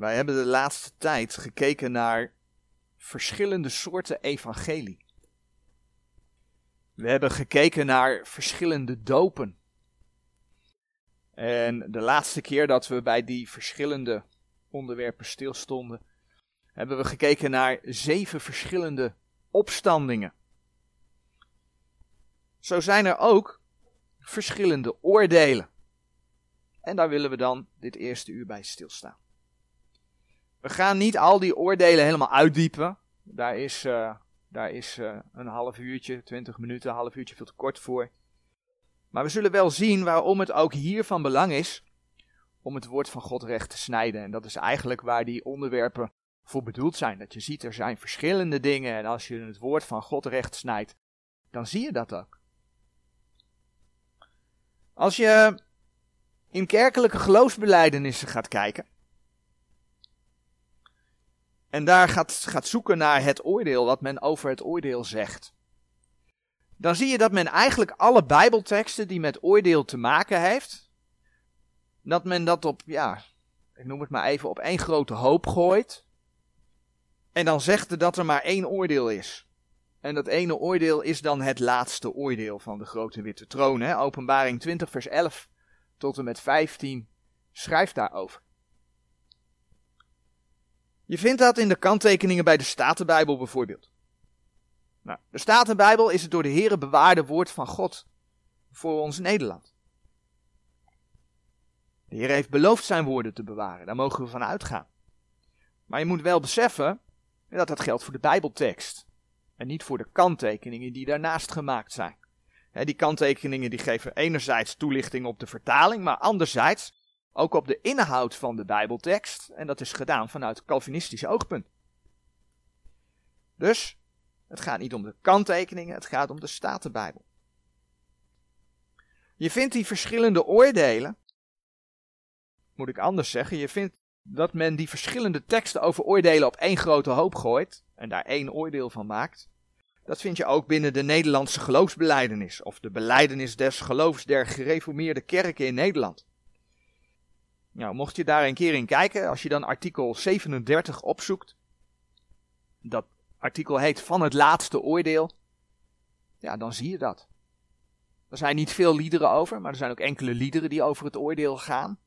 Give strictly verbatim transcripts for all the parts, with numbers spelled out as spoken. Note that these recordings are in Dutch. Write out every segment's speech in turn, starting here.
Wij hebben de laatste tijd gekeken naar verschillende soorten evangelie. We hebben gekeken naar verschillende dopen. En de laatste keer dat we bij die verschillende onderwerpen stilstonden, hebben we gekeken naar zeven verschillende opstandingen. Zo zijn er ook verschillende oordelen. En daar willen we dan dit eerste uur bij stilstaan. We gaan niet al die oordelen helemaal uitdiepen. Daar is, uh, daar is uh, een half uurtje, twintig minuten, een half uurtje veel te kort voor. Maar we zullen wel zien waarom het ook hier van belang is om het woord van God recht te snijden. En dat is eigenlijk waar die onderwerpen voor bedoeld zijn. Dat je ziet, er zijn verschillende dingen en als je het woord van God recht snijdt, dan zie je dat ook. Als je in kerkelijke geloofsbelijdenissen gaat kijken en daar gaat, gaat zoeken naar het oordeel, wat men over het oordeel zegt, dan zie je dat men eigenlijk alle Bijbelteksten die met oordeel te maken heeft, dat men dat op, ja, ik noem het maar even, op één grote hoop gooit. En dan zegt er dat er maar één oordeel is. En dat ene oordeel is dan het laatste oordeel van de grote witte troon. Hè? Openbaring twintig vers elf tot en met vijftien schrijft daarover. Je vindt dat in de kanttekeningen bij de Statenbijbel bijvoorbeeld. Nou, de Statenbijbel is het door de Here bewaarde woord van God voor ons Nederland. De Here heeft beloofd zijn woorden te bewaren, daar mogen we van uitgaan. Maar je moet wel beseffen dat dat geldt voor de Bijbeltekst en niet voor de kanttekeningen die daarnaast gemaakt zijn. He, die kanttekeningen die geven enerzijds toelichting op de vertaling, maar anderzijds ook op de inhoud van de Bijbeltekst. En dat is gedaan vanuit het Calvinistische oogpunt. Dus, het gaat niet om de kanttekeningen, het gaat om de Statenbijbel. Je vindt die verschillende oordelen, moet ik anders zeggen, je vindt dat men die verschillende teksten over oordelen op één grote hoop gooit en daar één oordeel van maakt. Dat vind je ook binnen de Nederlandse geloofsbelijdenis of de Belijdenis des Geloofs der gereformeerde kerken in Nederland. Nou, mocht je daar een keer in kijken, als je dan artikel zevenendertig opzoekt, dat artikel heet Van het laatste oordeel, ja, dan zie je dat. Er zijn niet veel liederen over, maar er zijn ook enkele liederen die over het oordeel gaan.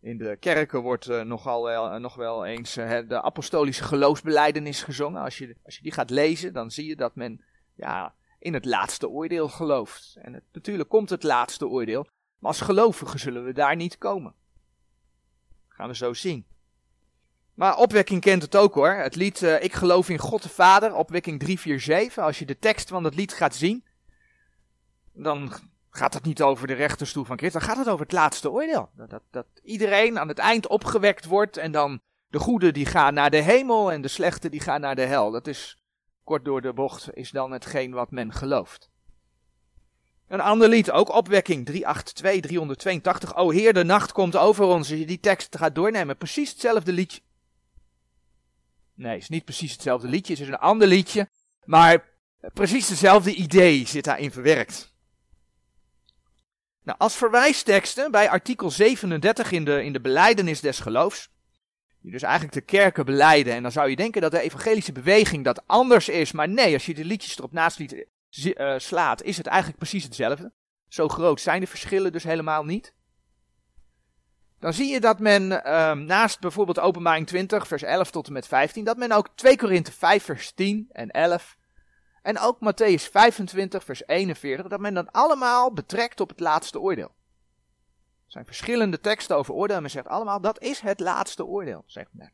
In de kerken wordt uh, nogal, uh, nog wel eens uh, de apostolische geloofsbelijdenis gezongen. Als je, als je die gaat lezen, dan zie je dat men ja, in het laatste oordeel gelooft. En het, natuurlijk komt het laatste oordeel, maar als gelovigen zullen we daar niet komen. Dat gaan we zo zien. Maar Opwekking kent het ook hoor. Het lied uh, Ik geloof in God de Vader, Opwekking drie vier zeven. Als je de tekst van dat lied gaat zien, dan gaat het niet over de rechterstoel van Christus, dan gaat het over het laatste oordeel. Dat, dat, dat iedereen aan het eind opgewekt wordt en dan de goede die gaan naar de hemel en de slechte die gaan naar de hel. Dat is, kort door de bocht, is dan hetgeen wat men gelooft. Een ander lied, ook Opwekking, driehonderdtweeëntachtig, driehonderdtweeëntachtig. O Heer, de nacht komt over ons. Als je die tekst gaat doornemen, precies hetzelfde liedje. Nee, het is niet precies hetzelfde liedje, het is een ander liedje, maar precies hetzelfde idee zit daarin verwerkt. Nou, als verwijsteksten bij artikel zevenendertig in de, in de Belijdenis des Geloofs, die dus eigenlijk de kerken belijden, en dan zou je denken dat de evangelische beweging dat anders is, maar nee, als je de liedjes erop naast liet, uh, slaat, is het eigenlijk precies hetzelfde. Zo groot zijn de verschillen dus helemaal niet. Dan zie je dat men uh, naast bijvoorbeeld Openbaring twintig vers elf tot en met vijftien, dat men ook twee Korinthe vijf vers tien en elf, en ook Mattheüs vijfentwintig vers eenenveertig, dat men dan allemaal betrekt op het laatste oordeel. Er zijn verschillende teksten over oordeel en men zegt allemaal, dat is het laatste oordeel, zegt men.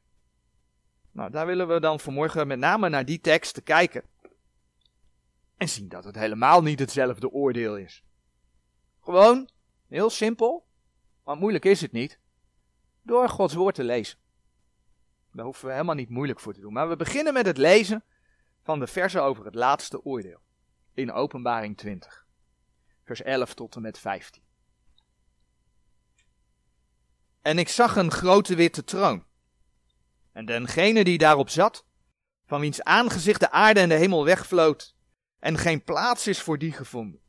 Nou, daar willen we dan vanmorgen met name naar die teksten kijken. En zien dat het helemaal niet hetzelfde oordeel is. Gewoon, heel simpel, maar moeilijk is het niet, door Gods woord te lezen. Daar hoeven we helemaal niet moeilijk voor te doen, maar we beginnen met het lezen van de verzen over het laatste oordeel, in Openbaring twintig, vers elf tot en met vijftien. En ik zag een grote witte troon, en dengene die daarop zat, van wiens aangezicht de aarde en de hemel wegvloot, en geen plaats is voor die gevonden.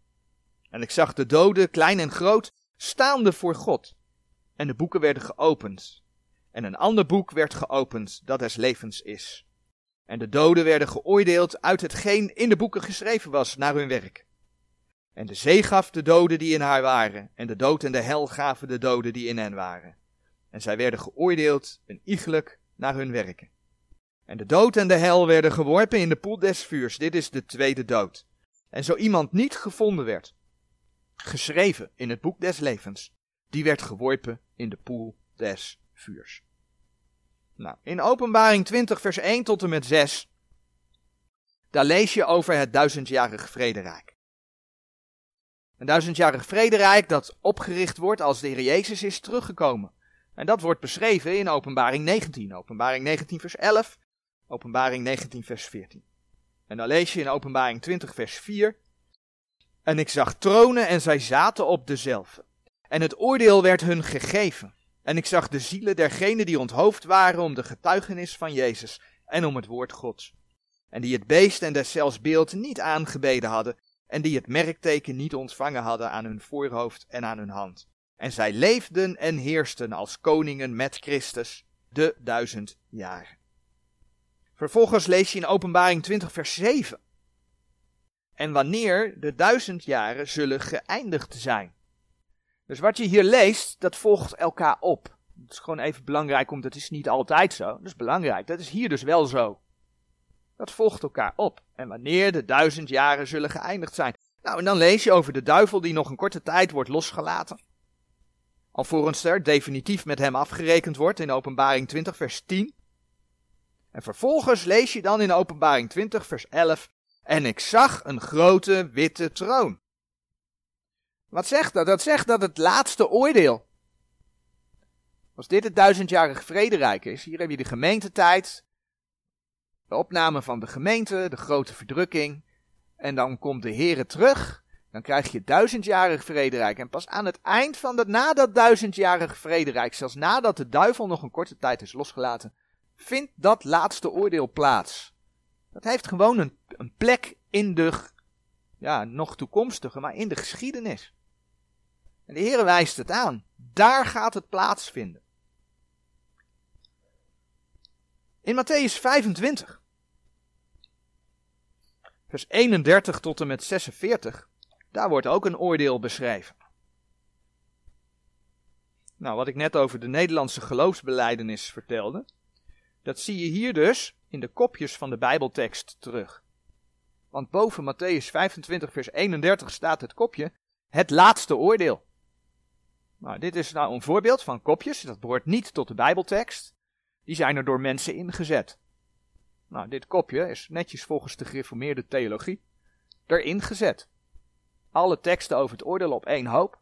En ik zag de doden, klein en groot, staande voor God, en de boeken werden geopend, en een ander boek werd geopend dat des levens is. En de doden werden geoordeeld uit hetgeen in de boeken geschreven was naar hun werk. En de zee gaf de doden die in haar waren, en de dood en de hel gaven de doden die in hen waren. En zij werden geoordeeld een iegelijk naar hun werken. En de dood en de hel werden geworpen in de poel des vuurs, dit is de tweede dood. En zo iemand niet gevonden werd, geschreven in het boek des levens, die werd geworpen in de poel des vuurs. Nou, in Openbaring twintig vers één tot en met zes, daar lees je over het duizendjarig vrederijk. Een duizendjarig vrederijk dat opgericht wordt als de Heer Jezus is teruggekomen. En dat wordt beschreven in Openbaring negentien. Openbaring negentien vers elf, Openbaring negentien vers veertien. En dan lees je in Openbaring twintig vers vier. En ik zag tronen en zij zaten op dezelve. En het oordeel werd hun gegeven. En ik zag de zielen dergenen die onthoofd waren om de getuigenis van Jezus en om het woord Gods. En die het beest en deszelfs beeld niet aangebeden hadden. En die het merkteken niet ontvangen hadden aan hun voorhoofd en aan hun hand. En zij leefden en heersten als koningen met Christus de duizend jaren. Vervolgens lees je in Openbaring twintig vers zeven. En wanneer de duizend jaren zullen geëindigd zijn. Dus wat je hier leest, dat volgt elkaar op. Dat is gewoon even belangrijk, omdat het is niet altijd zo. Dat is belangrijk, dat is hier dus wel zo. Dat volgt elkaar op. En wanneer de duizend jaren zullen geëindigd zijn. Nou, en dan lees je over de duivel die nog een korte tijd wordt losgelaten. Alvorens er definitief met hem afgerekend wordt in Openbaring twintig vers tien. En vervolgens lees je dan in Openbaring twintig vers elf. En ik zag een grote witte troon. Wat zegt dat? Dat zegt dat het laatste oordeel. Als dit het duizendjarig vrederijk is, hier heb je de gemeentetijd. De opname van de gemeente, de grote verdrukking. En dan komt de Heere terug. Dan krijg je duizendjarig vrederijk. En pas aan het eind van dat, na dat duizendjarig vrederijk, zelfs nadat de duivel nog een korte tijd is losgelaten, vindt dat laatste oordeel plaats. Dat heeft gewoon een, een plek in de, ja, nog toekomstige, maar in de geschiedenis. En de Heere wijst het aan. Daar gaat het plaatsvinden. In Mattheüs vijfentwintig, vers eenendertig tot en met zesenveertig, daar wordt ook een oordeel beschreven. Nou, wat ik net over de Nederlandse geloofsbelijdenis vertelde, dat zie je hier dus in de kopjes van de Bijbeltekst terug. Want boven Mattheüs vijfentwintig, vers eenendertig staat het kopje, het laatste oordeel. Nou, dit is nou een voorbeeld van kopjes, dat behoort niet tot de Bijbeltekst. Die zijn er door mensen ingezet. Nou, dit kopje is netjes volgens de gereformeerde theologie erin gezet. Alle teksten over het oordeel op één hoop.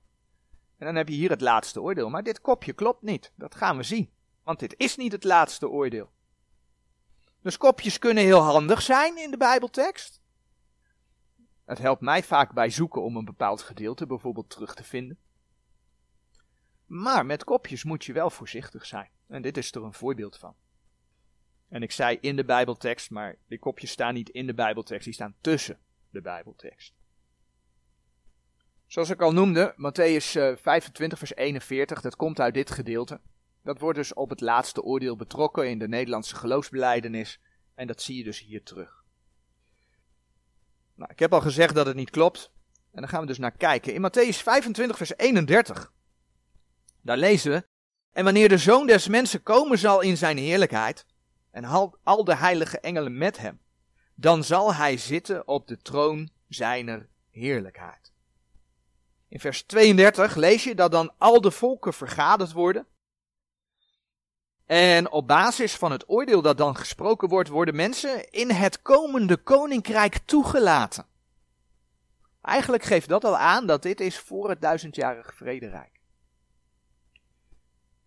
En dan heb je hier het laatste oordeel. Maar dit kopje klopt niet. Dat gaan we zien. Want dit is niet het laatste oordeel. Dus kopjes kunnen heel handig zijn in de Bijbeltekst. Het helpt mij vaak bij zoeken om een bepaald gedeelte bijvoorbeeld terug te vinden. Maar met kopjes moet je wel voorzichtig zijn. En dit is er een voorbeeld van. En ik zei in de Bijbeltekst, maar die kopjes staan niet in de Bijbeltekst, die staan tussen de Bijbeltekst. Zoals ik al noemde, Mattheüs vijfentwintig vers eenenveertig, dat komt uit dit gedeelte. Dat wordt dus op het laatste oordeel betrokken in de Nederlandse geloofsbelijdenis. En dat zie je dus hier terug. Nou, ik heb al gezegd dat het niet klopt. En daar gaan we dus naar kijken. In Mattheüs vijfentwintig vers eenendertig, daar lezen we. En wanneer de Zoon des Mensen komen zal in zijn heerlijkheid, en al, al de heilige engelen met hem, dan zal hij zitten op de troon zijner heerlijkheid. In vers tweeëndertig lees je dat dan al de volken vergaderd worden. En op basis van het oordeel dat dan gesproken wordt, worden mensen in het komende koninkrijk toegelaten. Eigenlijk geeft dat al aan dat dit is voor het duizendjarig vrederijk.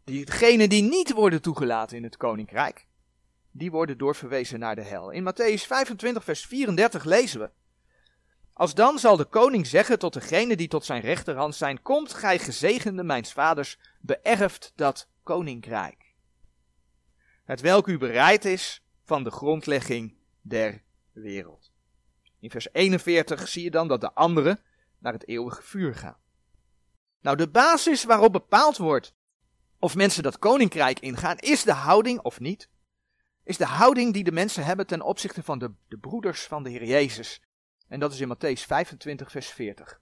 Diegenen die niet worden toegelaten in het koninkrijk, die worden doorverwezen naar de hel. In Mattheüs vijfentwintig vers vierendertig lezen we. Alsdan zal de koning zeggen tot degene die tot zijn rechterhand zijn, komt gij gezegende mijns vaders, beërft dat koninkrijk. Het welk u bereid is van de grondlegging der wereld. In vers eenenveertig zie je dan dat de anderen naar het eeuwige vuur gaan. Nou, de basis waarop bepaald wordt of mensen dat koninkrijk ingaan, is de houding, of niet, is de houding die de mensen hebben ten opzichte van de, de broeders van de Heer Jezus. En dat is in Mattheüs vijfentwintig, vers veertig.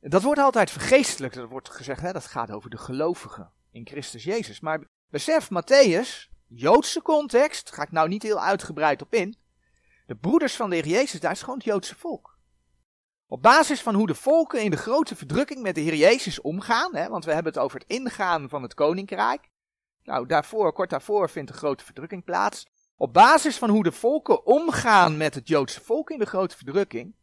Dat wordt altijd vergeestelijk, dat wordt gezegd, hè, dat gaat over de gelovigen in Christus Jezus. Maar besef, Mattheüs, Joodse context, ga ik nou niet heel uitgebreid op in, de broeders van de Heer Jezus, daar is gewoon het Joodse volk. Op basis van hoe de volken in de grote verdrukking met de Heer Jezus omgaan, hè, want we hebben het over het ingaan van het koninkrijk. Nou, daarvoor, kort daarvoor vindt de grote verdrukking plaats. Op basis van hoe de volken omgaan met het Joodse volk in de grote verdrukking,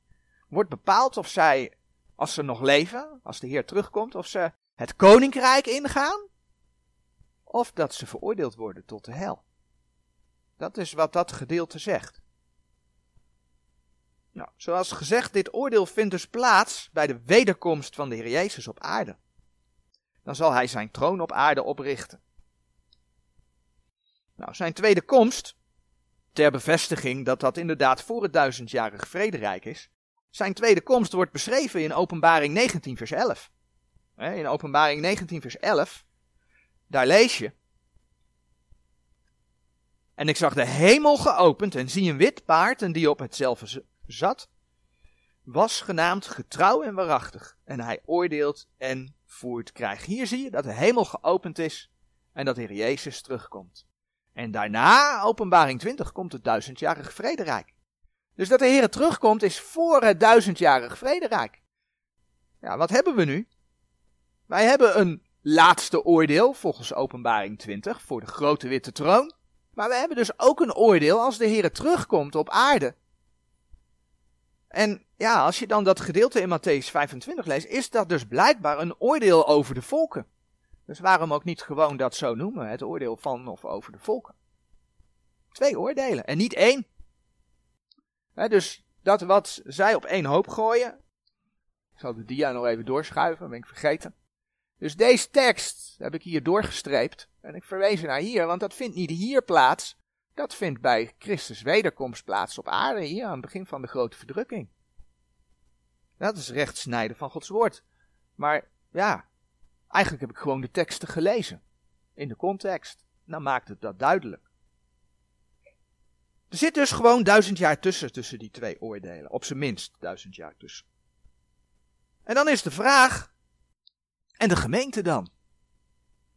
wordt bepaald of zij, als ze nog leven, als de Heer terugkomt, of ze het koninkrijk ingaan, of dat ze veroordeeld worden tot de hel. Dat is wat dat gedeelte zegt. Nou, zoals gezegd, dit oordeel vindt dus plaats bij de wederkomst van de Heer Jezus op aarde. Dan zal hij zijn troon op aarde oprichten. Nou, zijn tweede komst, ter bevestiging dat dat inderdaad voor het duizendjarig vrederijk is, zijn tweede komst wordt beschreven in Openbaring negentien vers elf. In Openbaring negentien vers elf, daar lees je. En ik zag de hemel geopend en zie een wit paard en die op hetzelfde zat, was genaamd getrouw en waarachtig. En hij oordeelt en voert krijg. Hier zie je dat de hemel geopend is en dat de Heer Jezus terugkomt. En daarna, Openbaring twintig, komt het duizendjarig vrederijk. Dus dat de Heer terugkomt is voor het duizendjarig vrederijk. Ja, wat hebben we nu? Wij hebben een laatste oordeel, volgens Openbaring twintig, voor de grote witte troon. Maar we hebben dus ook een oordeel als de Heer terugkomt op aarde. En ja, als je dan dat gedeelte in Mattheüs vijfentwintig leest, is dat dus blijkbaar een oordeel over de volken. Dus waarom ook niet gewoon dat zo noemen, het oordeel van of over de volken. Twee oordelen en niet één. He, dus dat wat zij op één hoop gooien, ik zal de dia nog even doorschuiven, ben ik vergeten. Dus deze tekst heb ik hier doorgestreept en ik verwees naar hier, want dat vindt niet hier plaats. Dat vindt bij Christus wederkomst plaats op aarde, hier aan het begin van de grote verdrukking. Dat is rechtsnijden van Gods woord. Maar ja, eigenlijk heb ik gewoon de teksten gelezen. In de context. Nou maakt het dat duidelijk. Er zit dus gewoon duizend jaar tussen, tussen die twee oordelen. Op zijn minst duizend jaar tussen. En dan is de vraag, en de gemeente dan?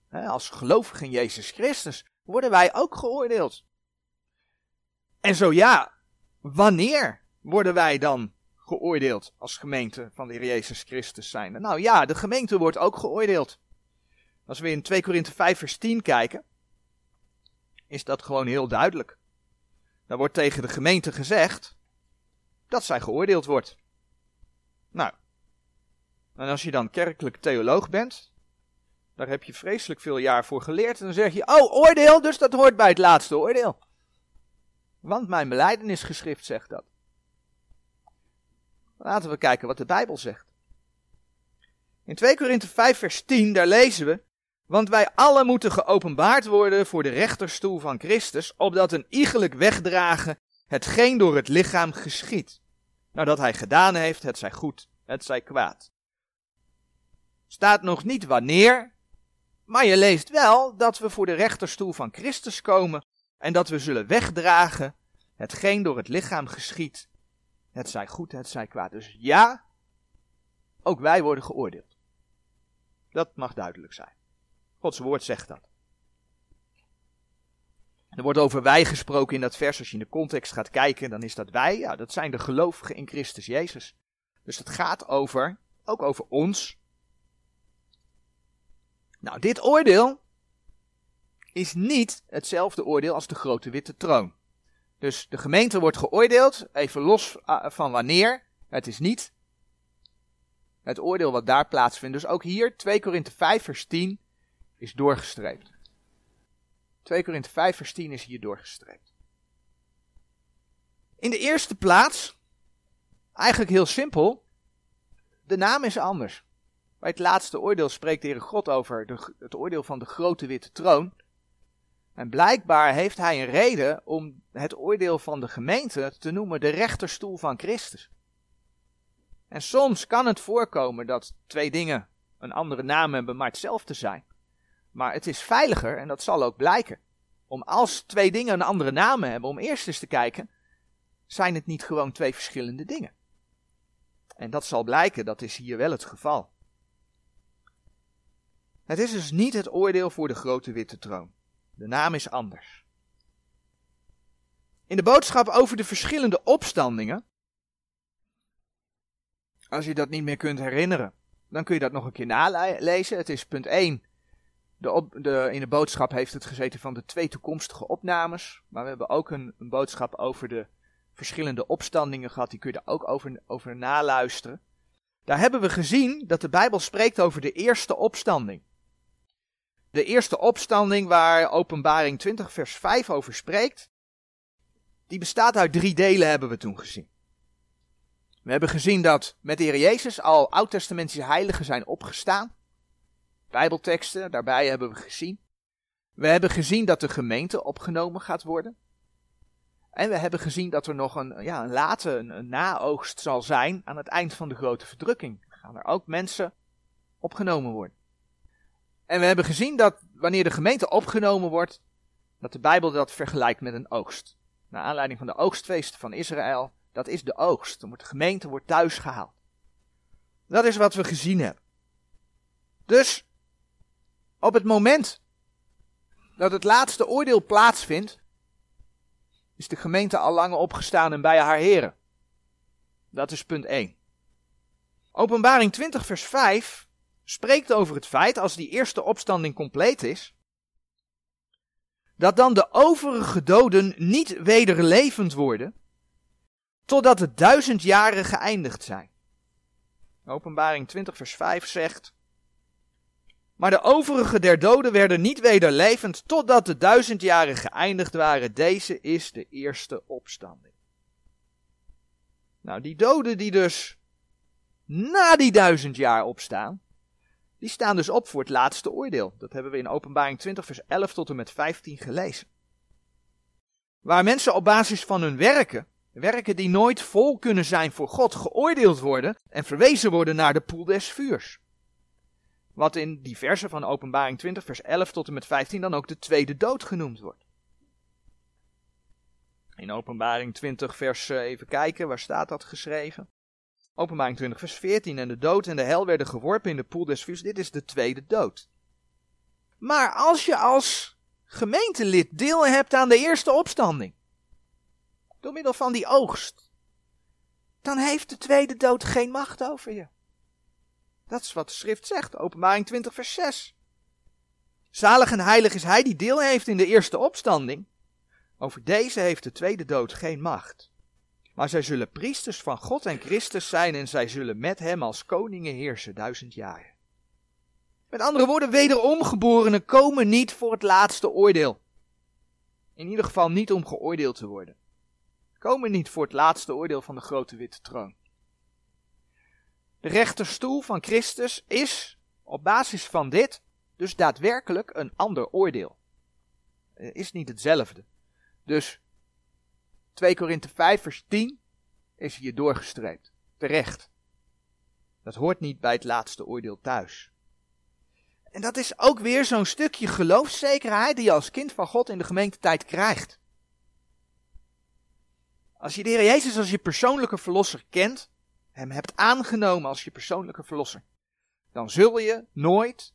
He, als gelovigen in Jezus Christus worden wij ook geoordeeld. En zo ja, wanneer worden wij dan geoordeeld als gemeente van de Heer Jezus Christus zijn? Nou ja, de gemeente wordt ook geoordeeld. Als we in twee Korinthe vijf vers tien kijken, is dat gewoon heel duidelijk. Daar wordt tegen de gemeente gezegd dat zij geoordeeld wordt. Nou, en als je dan kerkelijk theoloog bent, daar heb je vreselijk veel jaar voor geleerd en dan zeg je, oh oordeel, dus dat hoort bij het laatste oordeel. Want mijn belijdenisgeschrift zegt dat. Laten we kijken wat de Bijbel zegt. In twee Korinthe vijf vers tien, daar lezen we, want wij allen moeten geopenbaard worden voor de rechterstoel van Christus, opdat een iegelijk wegdragen hetgeen door het lichaam geschiet. Nadat hij gedaan heeft, het zij goed, het zij kwaad. Staat nog niet wanneer, maar je leest wel dat we voor de rechterstoel van Christus komen en dat we zullen wegdragen hetgeen door het lichaam geschiet. Het zij goed, het zij kwaad. Dus ja, ook wij worden geoordeeld. Dat mag duidelijk zijn. Gods woord zegt dat. Er wordt over wij gesproken in dat vers. Als je in de context gaat kijken, dan is dat wij. Ja, dat zijn de gelovigen in Christus Jezus. Dus dat gaat over, ook over ons. Nou, dit oordeel is niet hetzelfde oordeel als de grote witte troon. Dus de gemeente wordt geoordeeld, even los van wanneer. Het is niet het oordeel wat daar plaatsvindt. Dus ook hier, twee Korinthe vijf vers tien is doorgestreept. twee Korinthe vijf vers tien is hier doorgestreept. In de eerste plaats, eigenlijk heel simpel, de naam is anders. Bij het laatste oordeel spreekt de Heere God over de, het oordeel van de grote witte troon. En blijkbaar heeft hij een reden om het oordeel van de gemeente te noemen de rechterstoel van Christus. En soms kan het voorkomen dat twee dingen een andere naam hebben, maar hetzelfde zijn. Maar het is veiliger, en dat zal ook blijken, om als twee dingen een andere naam hebben, om eerst eens te kijken, zijn het niet gewoon twee verschillende dingen? En dat zal blijken, dat is hier wel het geval. Het is dus niet het oordeel voor de grote witte troon. De naam is anders. In de boodschap over de verschillende opstandingen, als je dat niet meer kunt herinneren, dan kun je dat nog een keer nalezen. Het is punt één. De op, de, in de boodschap heeft het gezeten van de twee toekomstige opnames. Maar we hebben ook een, een boodschap over de verschillende opstandingen gehad. Die kun je daar ook over, over naluisteren. Daar hebben we gezien dat de Bijbel spreekt over de eerste opstanding. De eerste opstanding waar Openbaring twintig vers vijf over spreekt. Die bestaat uit drie delen, hebben we toen gezien. We hebben gezien dat met de Heer Jezus al oud-testamentische heiligen zijn opgestaan. Bijbelteksten, daarbij hebben we gezien. We hebben gezien dat de gemeente opgenomen gaat worden. En we hebben gezien dat er nog een, ja, een late een, een naoogst zal zijn aan het eind van de grote verdrukking. Gaan er ook mensen opgenomen worden. En we hebben gezien dat wanneer de gemeente opgenomen wordt, dat de Bijbel dat vergelijkt met een oogst. Naar aanleiding van de oogstfeesten van Israël, dat is de oogst. De gemeente wordt thuisgehaald. Dat is wat we gezien hebben. Dus op het moment dat het laatste oordeel plaatsvindt, is de gemeente al lang opgestaan en bij haar heren. Dat is punt één. Openbaring twintig vers vijf spreekt over het feit, als die eerste opstanding compleet is, dat dan de overige doden niet wederlevend worden, totdat de duizend jaren geëindigd zijn. Openbaring twintig vers vijf zegt: maar de overige der doden werden niet wederlevend, totdat de duizend jaren geëindigd waren. Deze is de eerste opstanding. Nou, die doden die dus na die duizend jaar opstaan, die staan dus op voor het laatste oordeel. Dat hebben we in Openbaring twintig vers elf tot en met vijftien gelezen. Waar mensen op basis van hun werken, werken die nooit vol kunnen zijn voor God, geoordeeld worden en verwezen worden naar de poel des vuurs. Wat in die versen van Openbaring twintig vers elf tot en met vijftien dan ook de tweede dood genoemd wordt. In Openbaring twintig vers, even kijken, waar staat dat geschreven? Openbaring twintig vers veertien, en de dood en de hel werden geworpen in de poel des vuurs. Dit is de tweede dood. Maar als je als gemeentelid deel hebt aan de eerste opstanding, door middel van die oogst, dan heeft de tweede dood geen macht over je. Dat is wat de schrift zegt, Openbaring twintig vers zes. Zalig en heilig is hij die deel heeft in de eerste opstanding. Over deze heeft de tweede dood geen macht. Maar zij zullen priesters van God en Christus zijn en zij zullen met hem als koningen heersen duizend jaren. Met andere woorden, wederomgeborenen komen niet voor het laatste oordeel. In ieder geval niet om geoordeeld te worden. Komen niet voor het laatste oordeel van de grote witte troon. De rechterstoel van Christus is op basis van dit dus daadwerkelijk een ander oordeel. Het is niet hetzelfde. Dus twee Korinthe vijf vers tien is hier doorgestreept. Terecht. Dat hoort niet bij het laatste oordeel thuis. En dat is ook weer zo'n stukje geloofszekerheid die je als kind van God in de gemeentetijd krijgt. Als je de Heer Jezus als je persoonlijke verlosser kent, hem hebt aangenomen als je persoonlijke verlosser, dan zul je nooit,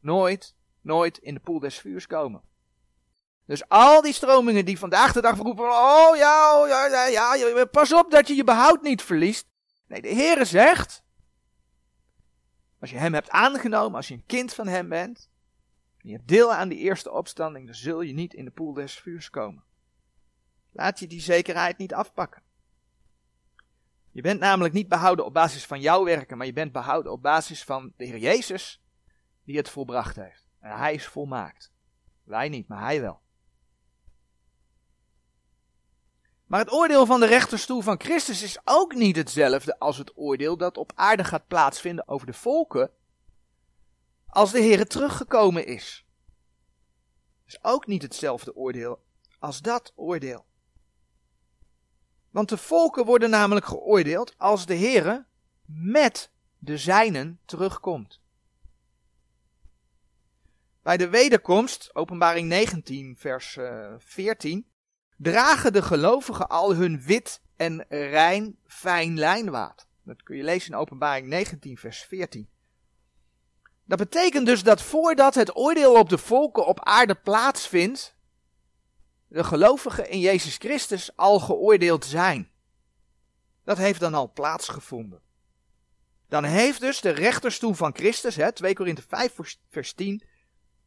nooit, nooit in de poel des vuurs komen. Dus al die stromingen die vandaag de dag roepen, oh ja, oh ja, ja, ja, pas op dat je je behoud niet verliest. Nee, de Heere zegt, als je hem hebt aangenomen, als je een kind van hem bent, en je hebt deel aan die eerste opstanding, dan zul je niet in de poel des vuurs komen. Laat je die zekerheid niet afpakken. Je bent namelijk niet behouden op basis van jouw werken, maar je bent behouden op basis van de Heer Jezus, die het volbracht heeft. En hij is volmaakt. Wij niet, maar hij wel. Maar het oordeel van de rechterstoel van Christus is ook niet hetzelfde als het oordeel dat op aarde gaat plaatsvinden over de volken, als de Heer teruggekomen is. Het is ook niet hetzelfde oordeel als dat oordeel. Want de volken worden namelijk geoordeeld als de Heere met de zijnen terugkomt. Bij de wederkomst, Openbaring negentien, vers veertien, dragen de gelovigen al hun wit en rein fijn lijnwaad. Dat kun je lezen in Openbaring negentien, vers veertien. Dat betekent dus dat voordat het oordeel op de volken op aarde plaatsvindt, de gelovigen in Jezus Christus al geoordeeld zijn. Dat heeft dan al plaatsgevonden. Dan heeft dus de rechterstoel van Christus, hè, twee Korinthe vijf vers tien,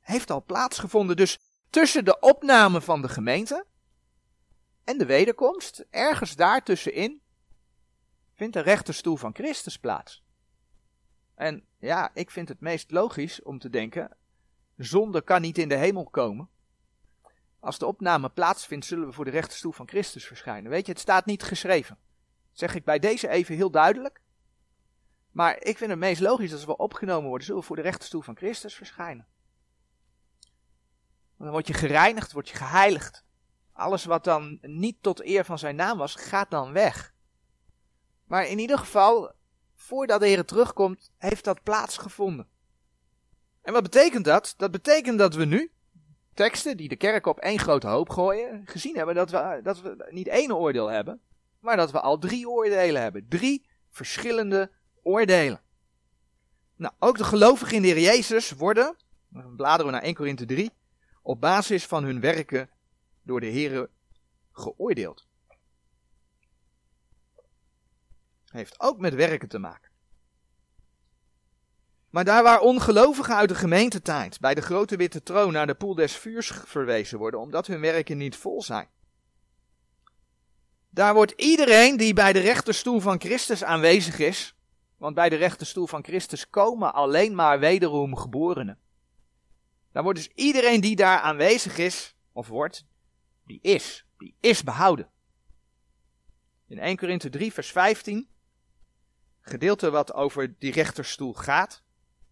heeft al plaatsgevonden. Dus tussen de opname van de gemeente en de wederkomst, ergens daartussenin, vindt de rechterstoel van Christus plaats. En ja, ik vind het meest logisch om te denken, zonde kan niet in de hemel komen. Als de opname plaatsvindt, zullen we voor de rechterstoel van Christus verschijnen. Weet je, het staat niet geschreven. Dat zeg ik bij deze even heel duidelijk. Maar ik vind het meest logisch dat als we opgenomen worden, zullen we voor de rechterstoel van Christus verschijnen. Dan word je gereinigd, word je geheiligd. Alles wat dan niet tot eer van zijn naam was, gaat dan weg. Maar in ieder geval, voordat de Heer terugkomt, heeft dat plaatsgevonden. En wat betekent dat? Dat betekent dat we nu, teksten die de kerk op één grote hoop gooien, gezien hebben dat we, dat we niet één oordeel hebben, maar dat we al drie oordelen hebben. Drie verschillende oordelen. Nou, ook de gelovigen in de Heer Jezus worden, dan bladeren we naar één Korinthe drie, op basis van hun werken door de Heere geoordeeld. Heeft ook met werken te maken. Maar daar waar ongelovigen uit de gemeentetijd bij de grote witte troon naar de poel des vuurs verwezen worden, omdat hun werken niet vol zijn, daar wordt iedereen die bij de rechterstoel van Christus aanwezig is, want bij de rechterstoel van Christus komen alleen maar wederom geborenen. Daar wordt dus iedereen die daar aanwezig is, of wordt, die is, die is behouden. In één Korinthe drie vers vijftien, gedeelte wat over die rechterstoel gaat,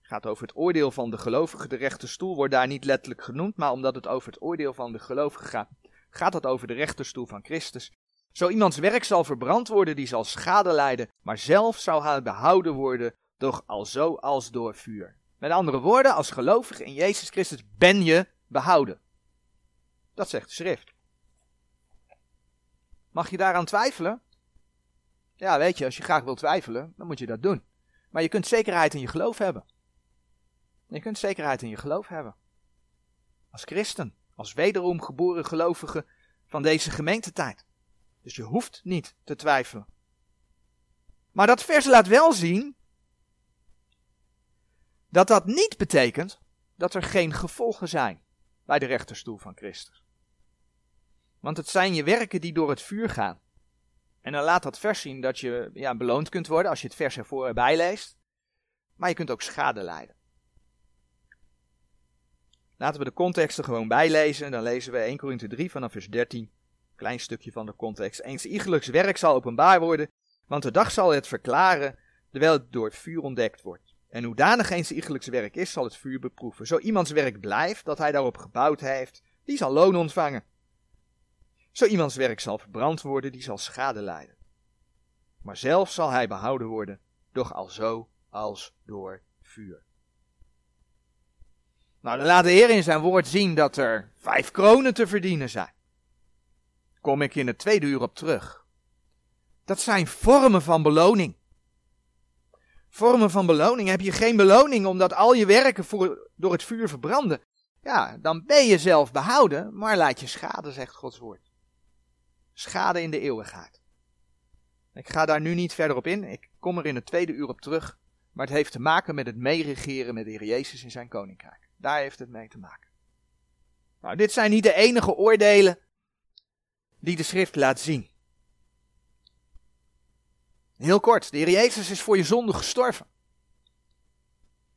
gaat over het oordeel van de gelovigen. De rechterstoel wordt daar niet letterlijk genoemd, maar omdat het over het oordeel van de gelovigen gaat, gaat dat over de rechterstoel van Christus. Zo iemands werk zal verbrand worden, die zal schade lijden, maar zelf zal hij behouden worden, doch alzo als door vuur. Met andere woorden, als gelovige in Jezus Christus ben je behouden. Dat zegt de schrift. Mag je daaraan twijfelen? Ja, weet je, als je graag wil twijfelen, dan moet je dat doen. Maar je kunt zekerheid in je geloof hebben. Je kunt zekerheid in je geloof hebben. Als christen, als wederom geboren gelovige van deze gemeentetijd. Dus je hoeft niet te twijfelen. Maar dat vers laat wel zien dat dat niet betekent dat er geen gevolgen zijn bij de rechterstoel van Christus. Want het zijn je werken die door het vuur gaan. En dan laat dat vers zien dat je ja, beloond kunt worden als je het vers ervoor erbij leest. Maar je kunt ook schade lijden. Laten we de context er gewoon bij lezen. Dan lezen we één Korinthe drie vanaf vers dertien. Klein stukje van de context. Eens iegelijks werk zal openbaar worden, want de dag zal het verklaren, terwijl het door het vuur ontdekt wordt. En hoedanig eens iegelijks werk is, zal het vuur beproeven. Zo iemands werk blijft, dat hij daarop gebouwd heeft, die zal loon ontvangen. Zo iemands werk zal verbrand worden, die zal schade lijden. Maar zelf zal hij behouden worden, doch alzo als door vuur. Nou, dan laat de Heer in zijn woord zien dat er vijf kronen te verdienen zijn. Kom ik in het tweede uur op terug. Dat zijn vormen van beloning. Vormen van beloning. Heb je geen beloning omdat al je werken voor, door het vuur verbranden? Ja, dan ben je zelf behouden, maar laat je schade, zegt Gods woord. Schade in de eeuwigheid. Ik ga daar nu niet verder op in. Ik kom er in het tweede uur op terug. Maar het heeft te maken met het meeregeren met de Heer Jezus in zijn koninkrijk. Daar heeft het mee te maken. Nou, dit zijn niet de enige oordelen die de schrift laat zien. Heel kort, de Heer Jezus is voor je zonde gestorven.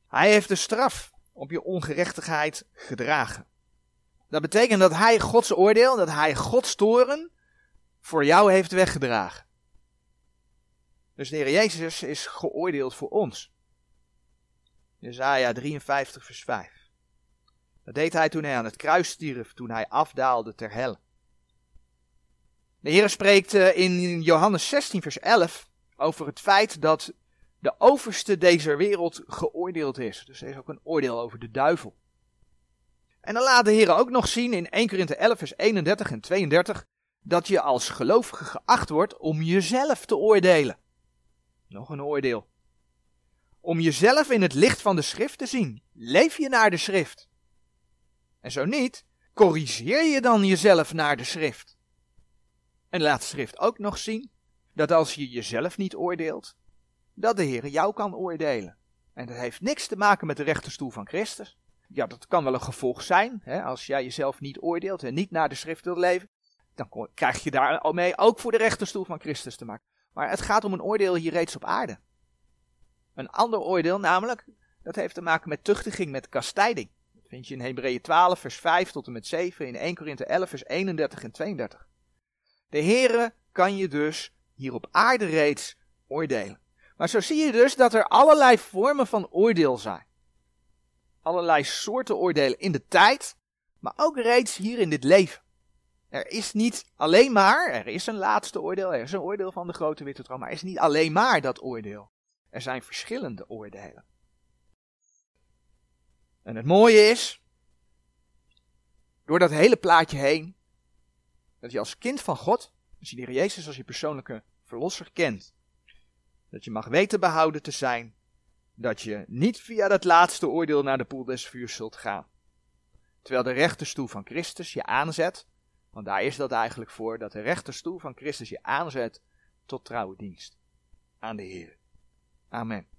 Hij heeft de straf op je ongerechtigheid gedragen. Dat betekent dat hij Gods oordeel, dat hij Gods toorn voor jou heeft weggedragen. Dus de Heer Jezus is geoordeeld voor ons. Jesaja drieënvijftig vers vijf. Dat deed hij toen hij aan het kruis stierf, toen hij afdaalde ter helle. De Heer spreekt in Johannes zestien vers elf... over het feit dat de overste deze wereld geoordeeld is. Dus er is ook een oordeel over de duivel. En dan laat de Heer ook nog zien in Eerste Korinthe elf vers eenendertig en tweeëndertig dat je als gelovige geacht wordt om jezelf te oordelen. Nog een oordeel. Om jezelf in het licht van de schrift te zien. Leef je naar de schrift? En zo niet, corrigeer je dan jezelf naar de schrift. En laat de schrift ook nog zien dat als je jezelf niet oordeelt, dat de Heer jou kan oordelen. En dat heeft niks te maken met de rechterstoel van Christus. Ja, dat kan wel een gevolg zijn, hè, als jij jezelf niet oordeelt en niet naar de schrift wilt leven. Dan krijg je daarmee ook voor de rechterstoel van Christus te maken. Maar het gaat om een oordeel hier reeds op aarde. Een ander oordeel namelijk, dat heeft te maken met tuchtiging, met kastijding. Dat vind je in Hebreeën twaalf vers vijf tot en met zeven, in Eerste Korinthe elf vers eenendertig en tweeëndertig. De Heere kan je dus hier op aarde reeds oordelen. Maar zo zie je dus dat er allerlei vormen van oordeel zijn. Allerlei soorten oordelen in de tijd, maar ook reeds hier in dit leven. Er is niet alleen maar, er is een laatste oordeel, er is een oordeel van de grote witte troon, maar er is niet alleen maar dat oordeel. Er zijn verschillende oordelen. En het mooie is, door dat hele plaatje heen, dat je als kind van God, als je de Heer Jezus als je persoonlijke verlosser kent, dat je mag weten behouden te zijn, dat je niet via dat laatste oordeel naar de poel des vuurs zult gaan. Terwijl de rechterstoel van Christus je aanzet, want daar is dat eigenlijk voor, dat de rechterstoel van Christus je aanzet tot trouwe dienst aan de Heer. Amen.